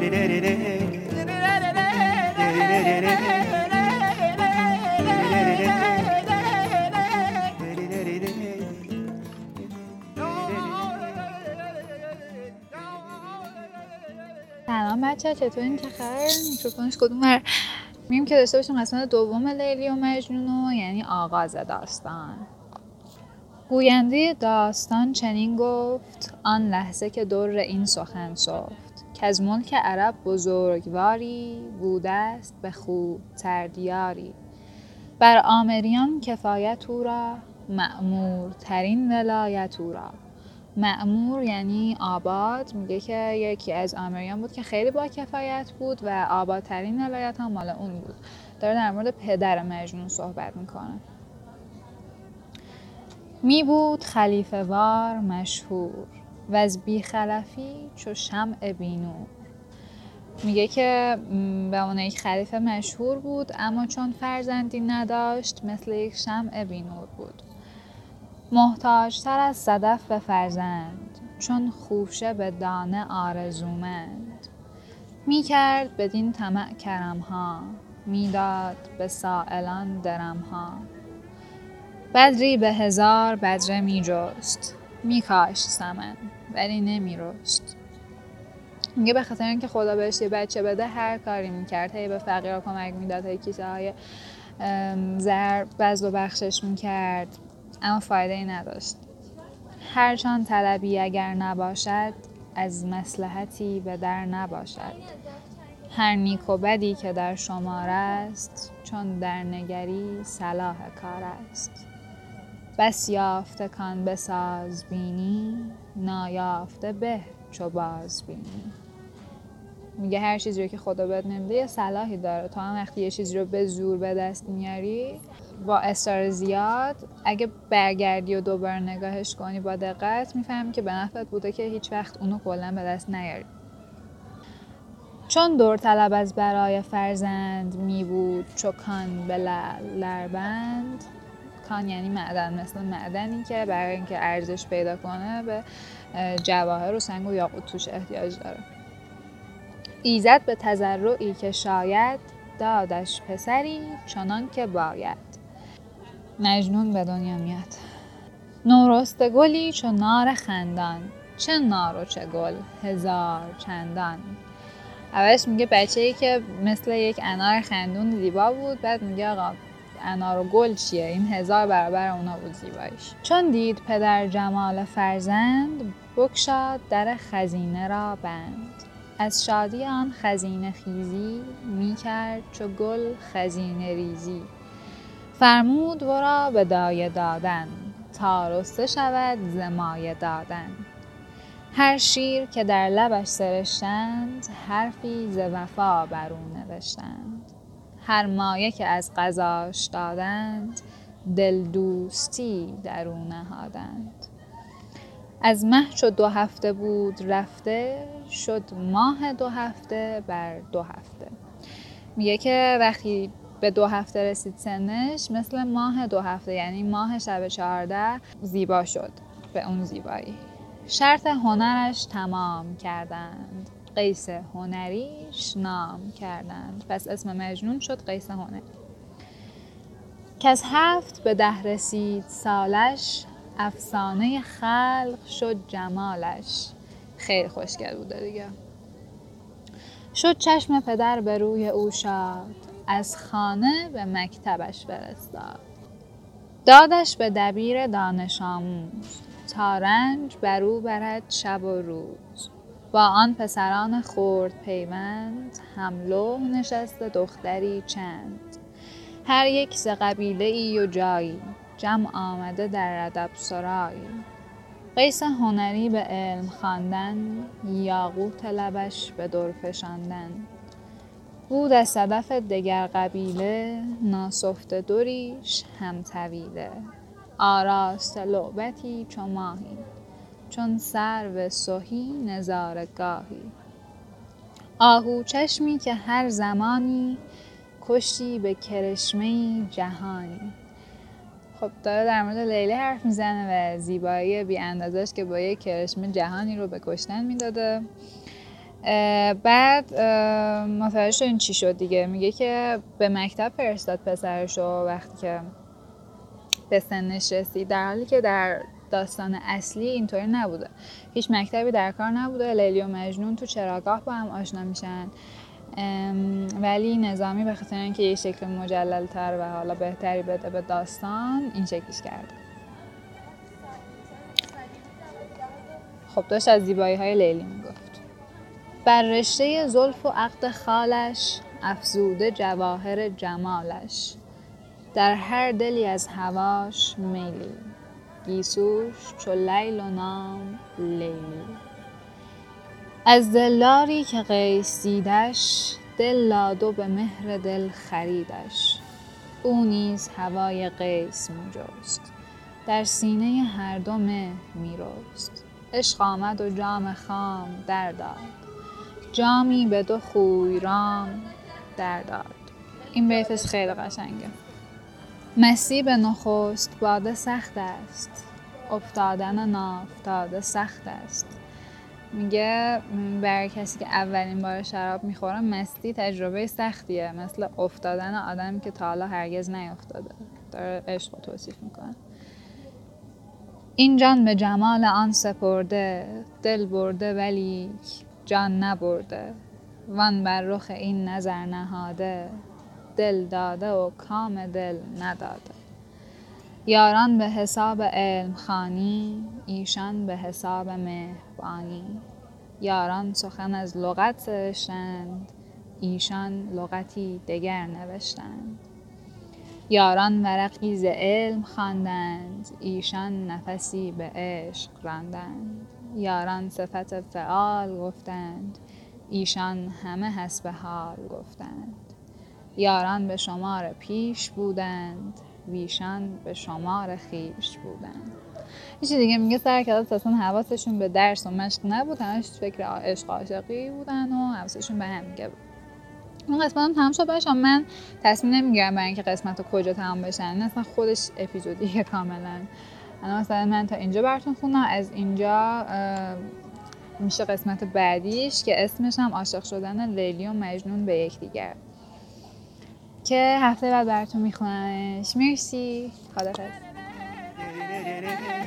سلام بچه، چطورین؟ چه خبر؟ میکروفونش کدوم بر؟ میگیم که داشته باشیم قسمت دوم لیلی و مجنون، یعنی آغاز داستان. گوینده داستان چنین گفت آن لحظه که در این سخن سفت، که از ملک عرب بزرگواری بوده است به خوب تردیاری، بر آمریان کفایت او را مأمور ترین ولایت او را. مأمور یعنی آباد، میگه که یکی از آمریان بود که خیلی با کفایت بود و آبادترین ولایت هم مال اون بود. داره در مورد پدر مجنون صحبت میکنه. می بود خلیفه وار مشهور و از بیخلفی چو شمع بینور. میگه که به عنوان یک خلیفه مشهور بود، اما چون فرزندی نداشت مثل یک شمع بینور بود. محتاج تر از صدف به فرزند، چون خوشه به دانه آرزومند. می کرد بدین طمع کرم ها، می داد به سائلان درم ها. بدری به 1000 بدره می جست، می کاشت سمن ولی نمی رست. میگه به خاطر اینکه خدا بهش یه بچه بده هر کاری می کرد، هی به فقیرها کمک می داد، هی کیسه های زر بذل و بخشش می کرد، اما فایده ای نداشت. هرچند طلبی اگر نباشد، از مصلحتی به در نباشد. هر نیک و بدی که در شمار است، چون در نگری صلاح کار است. بس یافته کان بساز بینی، نایافته به چو باز بینی. میگه هر چیزی رو که خدا بهت نمیده یه صلاحی داره. تو هم وقتی یه چیزی رو به زور به دست میاری با اصرار زیاد، اگه برگردی و دوباره نگاهش کنی با دقت، میفهمی که به نفعت بوده که هیچ وقت اونو کلا به دست نیاری. چون دور طلب از برای فرزند می بود چوکان به لربند. کان یعنی معدن، مثل معدنی که برای اینکه ارزش پیدا کنه به جواهر و سنگ و یاقوت توش احتیاج داره. ایزد به تزرعی که شاید، دادش پسری چنان که باید. مجنون به دنیا میاد نورست گلی چو نار خندان، چه نار و چه گل 1000 چندان. اولش میگه بچه‌ای که مثل یک انار خندون زیبا بود، بعد میگه آقا انار و گل چیه؟ این 1000 برابر اونا بود زیباییش. چون دید پدر جمال فرزند، بگشاد در خزینه را بند. از شادی آن خزینه خیزی، می کرد چو گل خزینه ریزی. فرمود ورا به دایه دادن، تا رسته شود ز مایه دادن. هر شیر که در لبش سرشتند، حرفی ز وفا بر او نوشتند. هر مایه که از غذاش دادند، دل دوستی در او نهادند. از مه چو 2 هفته بود رفته، شد ماه 2 هفته بر 2 هفته. میگه که وقتی به 2 هفته رسید سنش، مثل ماه 2 هفته یعنی ماه شب 14 زیبا شد به اون زیبایی. شرط هنرش تمام کردند، قیس هنریش نام کردند. پس اسم مجنون شد قیس هنری. که از 7 به 10 رسید سالش، افسانه خلق شد جمالش. خیلی خوشگل بوده دیگه. شد چشم پدر به روی او شاد، از خانه به مکتبش فرستاد. دادش به دبیر دانش آموز، تا رنج بر او برد شب و روز. با آن پسران خرد پیوند، هم لوح نشست دختری چند. هر یک ز قبیله ای و جایی، جمع آمده در ادب سرایی. قیس هنری به علم خواندن، یاقوت لبش به در فشاندن. بود از صدف دگر قبیله، ناسفته دریش هم طویله. آراسته لعبتی چو ماهی، چون سرو سهی نظارگاهی. آهو چشمی که هر زمانی، کشتی به کرشمه جهانی. خب داره در مورد لیلی حرف میزنه و زیبایی بی اندازش که با یک کرشمه جهانی رو به کشتن میداده. بعد متوجه این چی شد دیگه، میگه که به مکتب فرستاد پسرشو وقتی که به سنش رسید، در حالی که در داستان اصلی اینطوری نبوده، هیچ مکتبی در کار نبوده، لیلی و مجنون تو چراگاه با هم آشنا میشن، ولی نظامی به خاطر اینکه یه شکل مجلل‌تر و حالا بهتری بده به داستان این شکلش کرده. خب داشت از زیبایی‌های لیلی میگفت. بر رشته زلف و عقد خالش افزوده جواهر جمالش، در هر دلی از هواش میلی، گیسوش چو لیل و نام لیلی. از دلداری که قیس دیدش، دل لادو به مهر دل خریدش. او نیز هوای قیس می‌جست، در سینه هر دو مهر می‌رست. عشق آمد و جام خام در داد، جامی به دو خوی رام در داد. این بیتش خیلی قشنگه. مسی به نخست باده سخت است، افتادن نافتاده سخت است. میگه برای کسی که اولین بار شراب میخوره مستی تجربه سختیه، مثل افتادن آدمی که تا حالا هرگز نیفتاده. داره عشق رو توصیف میکنه. این جان به جمال آن سپرده، دل برده ولی جان نبرده. وان بر رخ این نظر نهاده، دل داده و کام دل نداده. یاران به حساب علم خانی، ایشان به حساب مهربانی. یاران سخن از لغت سرشتند، ایشان لغتی دگر نوشتند. یاران ورقی ز علم خواندند، ایشان نفسی به عشق راندند. یاران صفت فعال گفتند، ایشان همه حسب حال گفتند. یاران به شمار پیش بودند، ویشان به شمار خیش بودند. یه دیگه میگه سرکلات اصلا حواسشون به درس و مشق نبود، همش فکر عشق عاشقی بودن و حواسشون به هم میگه بود. اون قسمت هم شد باشم، من تصمیم نمیگیرم برای اینکه قسمت رو کجا تمام بشن، اصلا خودش اپیزودیه کاملا. مثلا من تا اینجا براتون خوندم، از اینجا میشه قسمت بعدیش که اسمش هم عاشق شدن لیلی و مجنون به یکدیگر، که هفته بعد براتون میخونمش. مرسی، خداحافظ.